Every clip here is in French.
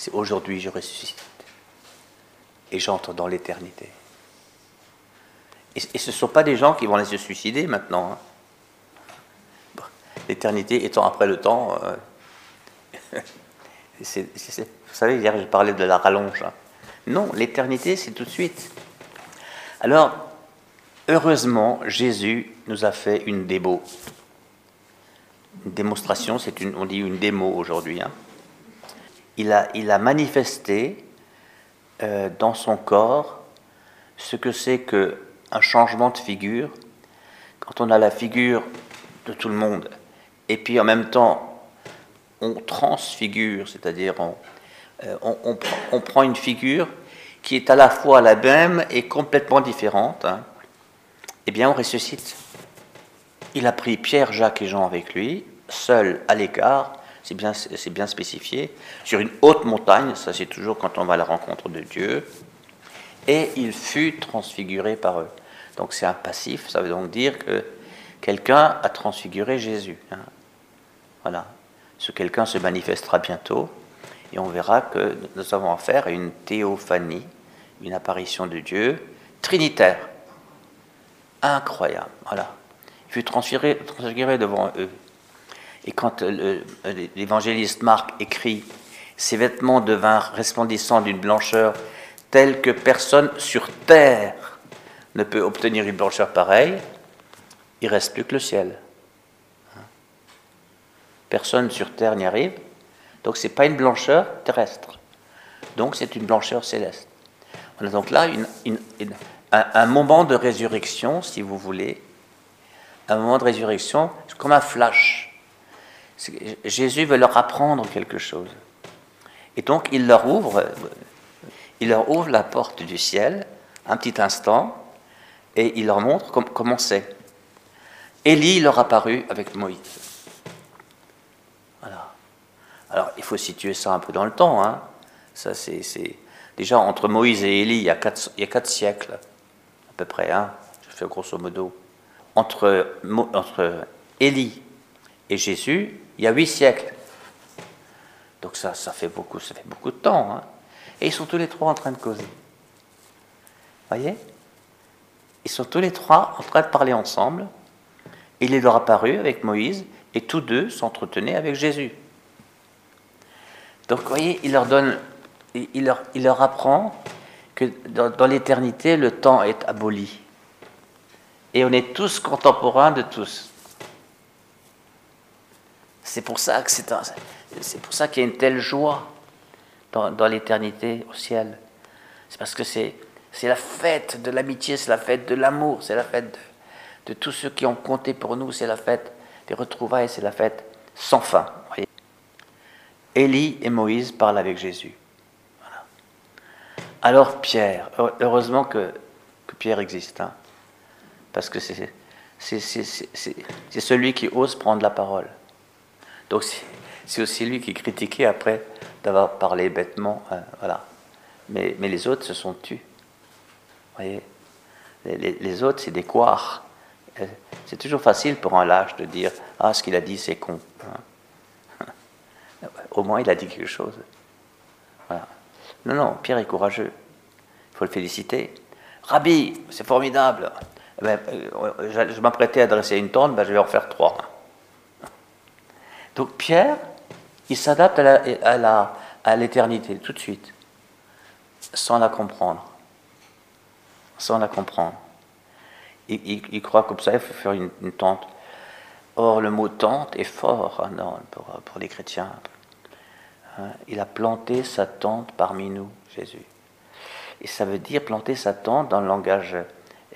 c'est aujourd'hui je ressuscite et j'entre dans l'éternité. Et ce ne sont pas des gens qui vont aller se suicider maintenant. Hein. L'éternité étant après le temps, vous savez, hier je parlais de la rallonge. Hein. Non, l'éternité c'est tout de suite. Alors, heureusement, Jésus nous a fait une démo. Une démonstration, on dit une démo aujourd'hui. Hein. Il a manifesté dans son corps ce que c'est qu'un changement de figure. Quand on a la figure de tout le monde, et puis en même temps, on transfigure, c'est-à-dire on prend une figure qui est à la fois la même et complètement différente, hein, eh bien on ressuscite. Il a pris Pierre, Jacques et Jean avec lui, seuls à l'écart, c'est bien spécifié, sur une haute montagne, ça c'est toujours quand on va à la rencontre de Dieu, et il fut transfiguré par eux. Donc c'est un passif, ça veut donc dire que quelqu'un a transfiguré Jésus. Hein. Voilà, ce quelqu'un se manifestera bientôt, et on verra que nous avons affaire à une théophanie, une apparition de Dieu trinitaire. Incroyable, voilà. Il fut transfiguré devant eux. Et quand l'évangéliste Marc écrit « Ses vêtements devinrent resplendissants d'une blancheur telle que personne sur terre ne peut obtenir une blancheur pareille », il ne reste plus que le ciel. Personne sur terre n'y arrive. Donc ce n'est pas une blancheur terrestre, donc c'est une blancheur céleste. On a donc là un moment de résurrection, si vous voulez, un moment de résurrection, c'est comme un flash. Jésus veut leur apprendre quelque chose. Et donc il leur ouvre la porte du ciel, un petit instant, et il leur montre comment c'est. Élie leur apparut avec Moïse. Voilà. Alors, il faut situer ça un peu dans le temps. Hein. Ça, c'est... Déjà, entre Moïse et Élie, il y a quatre siècles, à peu près. Hein. Je fais grosso modo. Entre Élie et Jésus, il y a 8 siècles. Donc ça fait beaucoup de temps. Hein. Et ils sont tous les trois en train de causer. Vous voyez ? Ils sont tous les trois en train de parler ensemble. Il leur apparut avec Moïse, et tous deux s'entretenaient avec Jésus. Donc, vous voyez, il leur apprend que dans l'éternité, le temps est aboli. Et on est tous contemporains de tous. C'est pour ça que c'est pour ça qu'il y a une telle joie dans l'éternité au ciel. C'est parce que c'est la fête de l'amitié, c'est la fête de l'amour, c'est la fête de tous ceux qui ont compté pour nous, c'est la fête des retrouvailles, c'est la fête sans fin. Voyez. Élie et Moïse parlent avec Jésus. Voilà. Alors Pierre, heureusement que Pierre existe, hein, parce que c'est celui qui ose prendre la parole. Donc c'est aussi lui qui est critiqué après d'avoir parlé bêtement, hein, voilà. Mais les autres se sont tus. Voyez, les autres c'est des couards. C'est toujours facile pour un lâche de dire « Ah, ce qu'il a dit, c'est con. » Au moins, il a dit quelque chose. Voilà. Non, Pierre est courageux. Il faut le féliciter. « Rabbi, c'est formidable. Eh bien, je m'apprêtais à dresser une tente, ben, je vais en faire 3. » Donc Pierre, il s'adapte à l'éternité tout de suite, sans la comprendre. Sans la comprendre. Il croit comme ça, il faut faire une tente. Or, le mot tente est fort, hein, non, pour les chrétiens. Hein, il a planté sa tente parmi nous, Jésus. Et ça veut dire planter sa tente dans le langage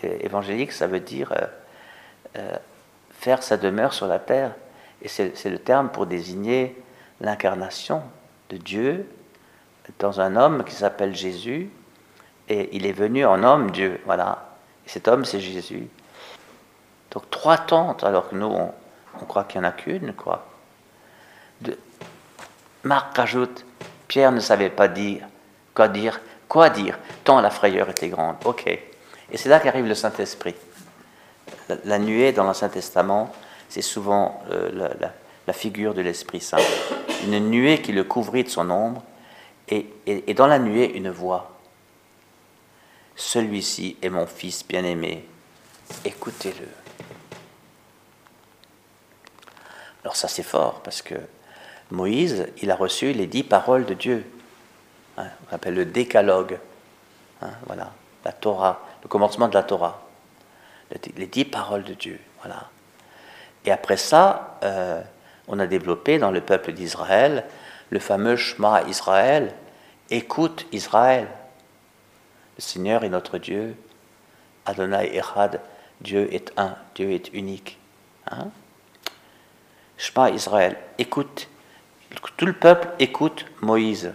évangélique, ça veut dire faire sa demeure sur la terre. Et c'est le terme pour désigner l'incarnation de Dieu dans un homme qui s'appelle Jésus. Et il est venu en homme, Dieu, voilà. Cet homme, c'est Jésus. Donc 3 tentes, alors que nous, on croit qu'il n'y en a qu'une, quoi. Marc rajoute, Pierre ne savait pas dire, quoi dire, tant la frayeur était grande. Ok. Et c'est là qu'arrive le Saint-Esprit. La nuée dans l'Ancien Testament, c'est souvent la figure de l'Esprit Saint. Une nuée qui le couvrit de son ombre, et dans la nuée une voix. Celui-ci est mon fils bien-aimé, écoutez-le. Alors ça c'est fort, parce que Moïse, il a reçu les 10 paroles de Dieu. Hein, on appelle le décalogue, hein, voilà, la Torah, le commencement de la Torah. Les 10 paroles de Dieu, voilà. Et après ça, on a développé dans le peuple d'Israël le fameux Shema Israël, écoute Israël. Le Seigneur est notre Dieu, Adonai Echad, Dieu est un, Dieu est unique. Hein? Shema Israël, écoute, tout le peuple écoute Moïse.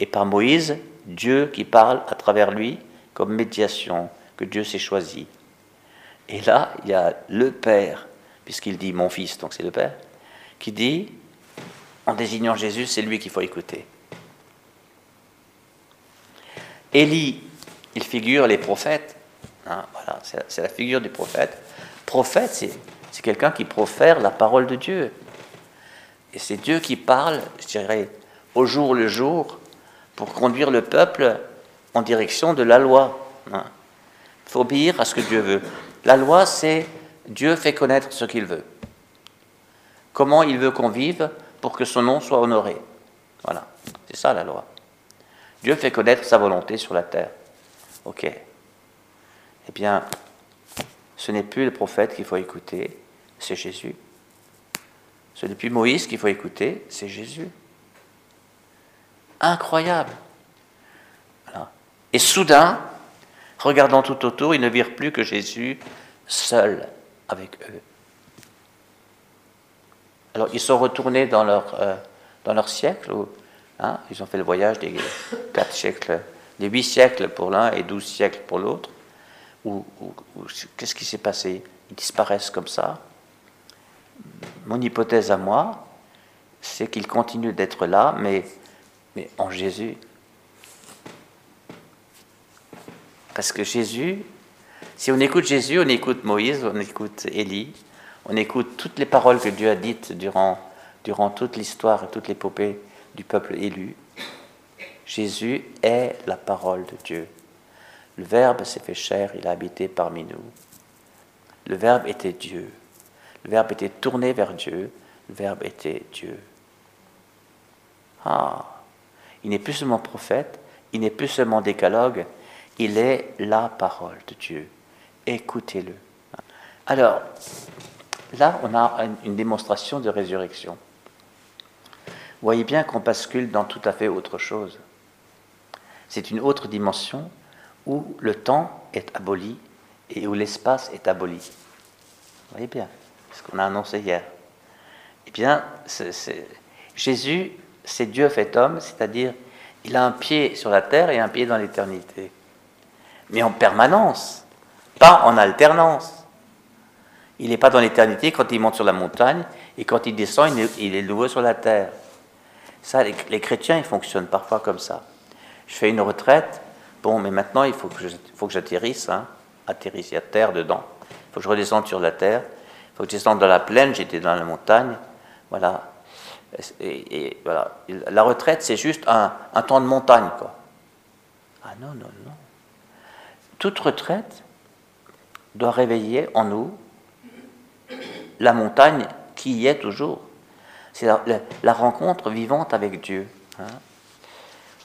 Et par Moïse, Dieu qui parle à travers lui comme médiation, que Dieu s'est choisi. Et là, il y a le Père, puisqu'il dit mon fils, donc c'est le Père, qui dit, en désignant Jésus, c'est lui qu'il faut écouter. Élie, il figure les prophètes, hein, voilà, c'est la figure du prophète. Prophète, c'est quelqu'un qui profère la parole de Dieu. Et c'est Dieu qui parle, je dirais, au jour le jour, pour conduire le peuple en direction de la loi. Hein. Il faut obéir à ce que Dieu veut. La loi, c'est Dieu fait connaître ce qu'il veut. Comment il veut qu'on vive pour que son nom soit honoré. Voilà, c'est ça la loi. Dieu fait connaître sa volonté sur la terre. Ok. Eh bien, ce n'est plus le prophète qu'il faut écouter, c'est Jésus. Ce n'est plus Moïse qu'il faut écouter, c'est Jésus. Incroyable. Voilà. Et soudain, regardant tout autour, ils ne virent plus que Jésus seul avec eux. Alors, ils sont retournés dans leur siècle, où, hein, ils ont fait le voyage des 4 siècles, des 8 siècles pour l'un et 12 siècles pour l'autre. Qu'est-ce qui s'est passé? Ils disparaissent comme ça. Mon hypothèse à moi, c'est qu'ils continuent d'être là, mais en Jésus. Parce que Jésus, si on écoute Jésus, on écoute Moïse, on écoute Élie, on écoute toutes les paroles que Dieu a dites durant toute l'histoire et toute l'épopée du peuple élu. Jésus est la parole de Dieu. Le Verbe s'est fait chair, il a habité parmi nous. Le Verbe était Dieu. Le Verbe était tourné vers Dieu. Le Verbe était Dieu. Ah! Il n'est plus seulement prophète, il n'est plus seulement décalogue, il est la parole de Dieu. Écoutez-le. Alors, là, on a une démonstration de résurrection. Vous voyez bien qu'on bascule dans tout à fait autre chose. C'est une autre dimension où le temps est aboli et où l'espace est aboli. Vous voyez bien ce qu'on a annoncé hier. Eh bien, Jésus, c'est Dieu fait homme, c'est-à-dire il a un pied sur la terre et un pied dans l'éternité. Mais en permanence, pas en alternance. Il n'est pas dans l'éternité quand il monte sur la montagne et quand il descend, il est nouveau sur la terre. Ça, les chrétiens, ils fonctionnent parfois comme ça. Je fais une retraite, bon, mais maintenant, il faut que j'atterrisse, hein, atterrisse, il y a terre dedans. Il faut que je redescende sur la terre, il faut que je descende dans la plaine, j'étais dans la montagne, voilà. Et voilà. La retraite, c'est juste un temps de montagne, quoi. Ah non, non, non. Toute retraite doit réveiller en nous la montagne qui y est toujours. C'est la rencontre vivante avec Dieu. Hein.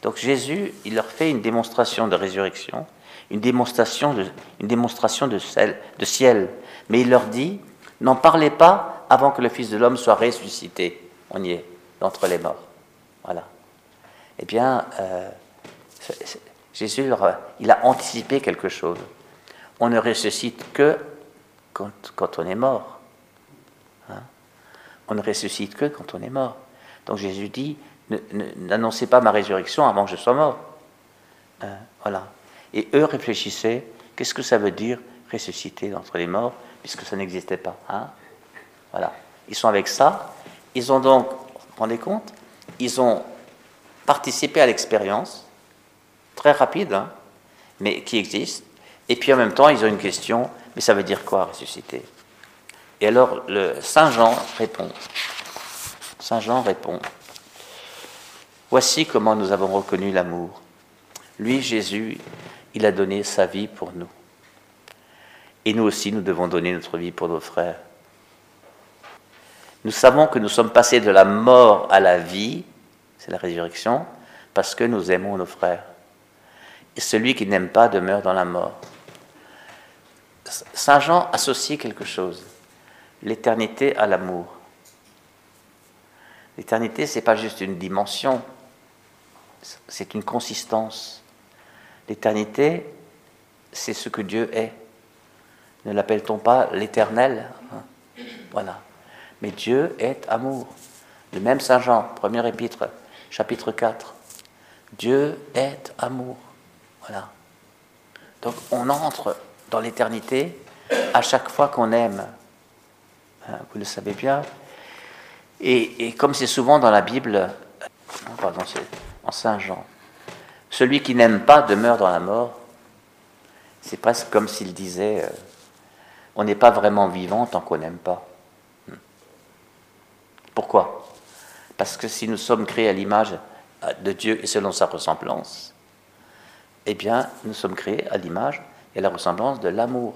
Donc Jésus, il leur fait une démonstration de résurrection, une démonstration de ciel. Mais il leur dit, n'en parlez pas avant que le Fils de l'homme soit ressuscité. On y est, d'entre les morts. Voilà. Eh bien, Jésus, il a anticipé quelque chose. On ne ressuscite que quand on est mort. On ne ressuscite que quand on est mort. Donc Jésus dit, n'annoncez pas ma résurrection avant que je sois mort. Voilà. Et eux réfléchissaient, qu'est-ce que ça veut dire ressusciter d'entre les morts, puisque ça n'existait pas. Hein? Voilà. Ils sont avec ça. Ils ont donc, vous vous rendez compte, ils ont participé à l'expérience, très rapide, hein, mais qui existe. Et puis en même temps, ils ont une question, mais ça veut dire quoi ressusciter? Et alors, Saint Jean répond. Voici comment nous avons reconnu l'amour. Lui, Jésus, il a donné sa vie pour nous. Et nous aussi, nous devons donner notre vie pour nos frères. Nous savons que nous sommes passés de la mort à la vie, c'est la résurrection, parce que nous aimons nos frères. Et celui qui n'aime pas demeure dans la mort. Saint Jean associe quelque chose, l'éternité à l'amour. L'éternité, ce n'est pas juste une dimension, c'est une consistance. L'éternité, c'est ce que Dieu est. Ne l'appelle-t-on pas l'éternel? Voilà. Mais Dieu est amour. Le même Saint Jean, 1er épître, chapitre 4. Dieu est amour. Voilà. Donc on entre dans l'éternité à chaque fois qu'on aime. Vous le savez bien. Et comme c'est souvent dans la Bible, pardon, c'est en Saint Jean, celui qui n'aime pas demeure dans la mort. C'est presque comme s'il disait, on n'est pas vraiment vivant tant qu'on n'aime pas. Pourquoi? Parce que si nous sommes créés à l'image de Dieu et selon sa ressemblance, eh bien, nous sommes créés à l'image et à la ressemblance de l'amour.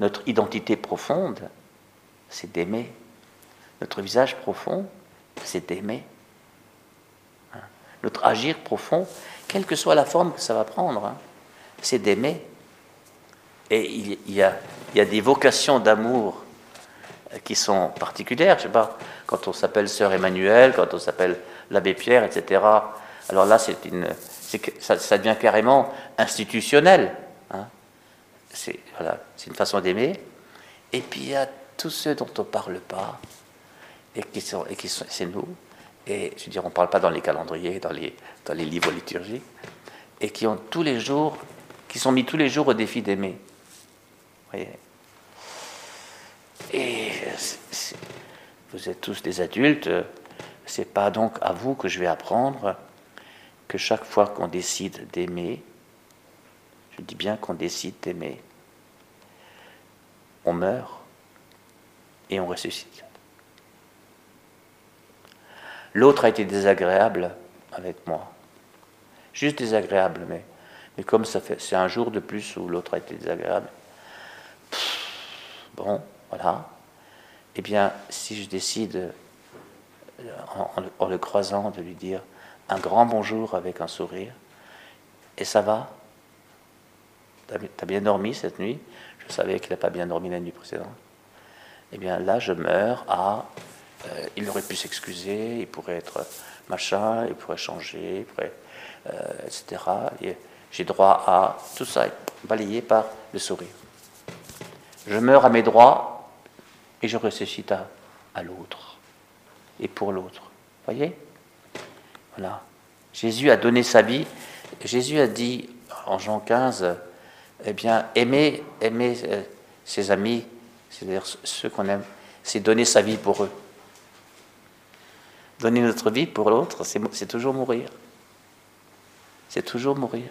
Notre identité profonde, c'est d'aimer. Notre visage profond, c'est d'aimer. Notre agir profond, quelle que soit la forme que ça va prendre, c'est d'aimer. Et il y a des vocations d'amour qui sont particulières. Je ne sais pas, quand on s'appelle Sœur Emmanuel, quand on s'appelle l'abbé Pierre, etc. Alors là, ça devient carrément institutionnel. C'est une façon d'aimer. Et puis il y a tous ceux dont on ne parle pas, et qui sont c'est nous, et je veux dire, on ne parle pas dans les calendriers, dans les livres liturgiques, et qui sont mis tous les jours au défi d'aimer. Voyez. Et vous êtes tous des adultes, c'est pas donc à vous que je vais apprendre que chaque fois qu'on décide d'aimer, je dis bien qu'on décide d'aimer, on meurt et on ressuscite. L'autre a été désagréable avec moi. Juste désagréable, mais comme ça fait, c'est un jour de plus où l'autre a été désagréable. Bon, voilà. Eh bien, si je décide, en le croisant, de lui dire un grand bonjour avec un sourire, et ça va? T'as bien dormi cette nuit? Je savais qu'il n'a pas bien dormi la nuit précédente. Eh bien là, je meurs à... il aurait pu s'excuser, il pourrait être machin, il pourrait changer, etc. Et j'ai droit à tout ça, balayé par le sourire. Je meurs à mes droits et je ressuscite à l'autre et pour l'autre. Vous voyez? Voilà. Jésus a donné sa vie. Jésus a dit en Jean 15, eh bien, aimer ses amis, c'est-à-dire ceux qu'on aime, c'est donner sa vie pour eux. Donner notre vie pour l'autre, c'est toujours mourir. C'est toujours mourir.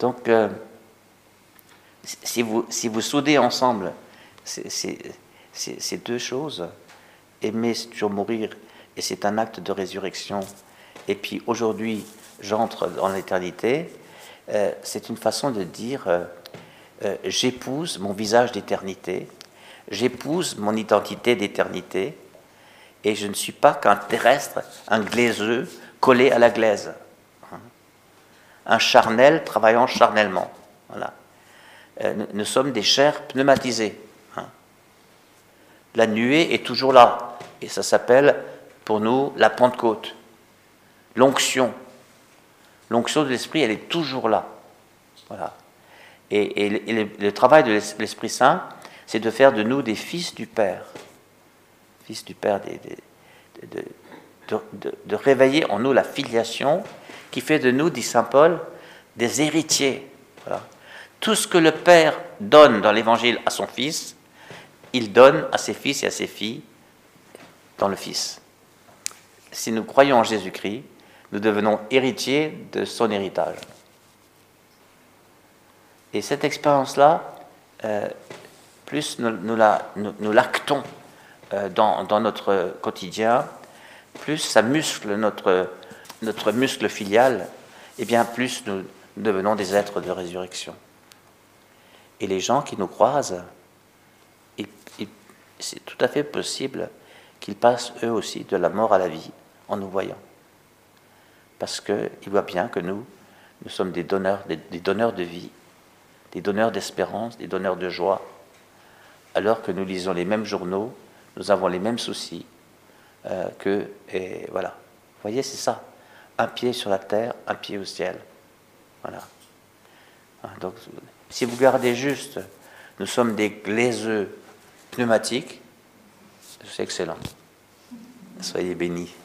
Donc, si vous soudez ensemble ces deux choses, aimer, c'est toujours mourir, et c'est un acte de résurrection. Et puis, aujourd'hui, j'entre dans l'éternité, c'est une façon de dire... j'épouse mon visage d'éternité, j'épouse mon identité d'éternité, et je ne suis pas qu'un terrestre, un glaiseux collé à la glaise, un charnel travaillant charnellement. Voilà. Nous sommes des chairs pneumatisées. La nuée est toujours là, et ça s'appelle pour nous la Pentecôte, l'onction. L'onction de l'Esprit, elle est toujours là. Voilà. Et le travail de l'Esprit Saint, c'est de faire de nous des fils du Père, de réveiller en nous la filiation qui fait de nous, dit Saint Paul, des héritiers. Voilà. Tout ce que le Père donne dans l'Évangile à son Fils, il donne à ses fils et à ses filles dans le Fils. Si nous croyons en Jésus-Christ, nous devenons héritiers de son héritage. Et cette expérience-là, plus nous l'actons dans notre quotidien, plus ça muscle notre muscle filial, et bien plus nous devenons des êtres de résurrection. Et les gens qui nous croisent, c'est tout à fait possible qu'ils passent eux aussi de la mort à la vie en nous voyant. Parce qu'ils voient bien que nous sommes des donneurs de vie, des donneurs d'espérance, des donneurs de joie. Alors que nous lisons les mêmes journaux, nous avons les mêmes soucis et voilà. Vous voyez, c'est ça. Un pied sur la terre, un pied au ciel. Voilà. Donc, si vous gardez juste, nous sommes des glaiseux pneumatiques, c'est excellent. Soyez bénis.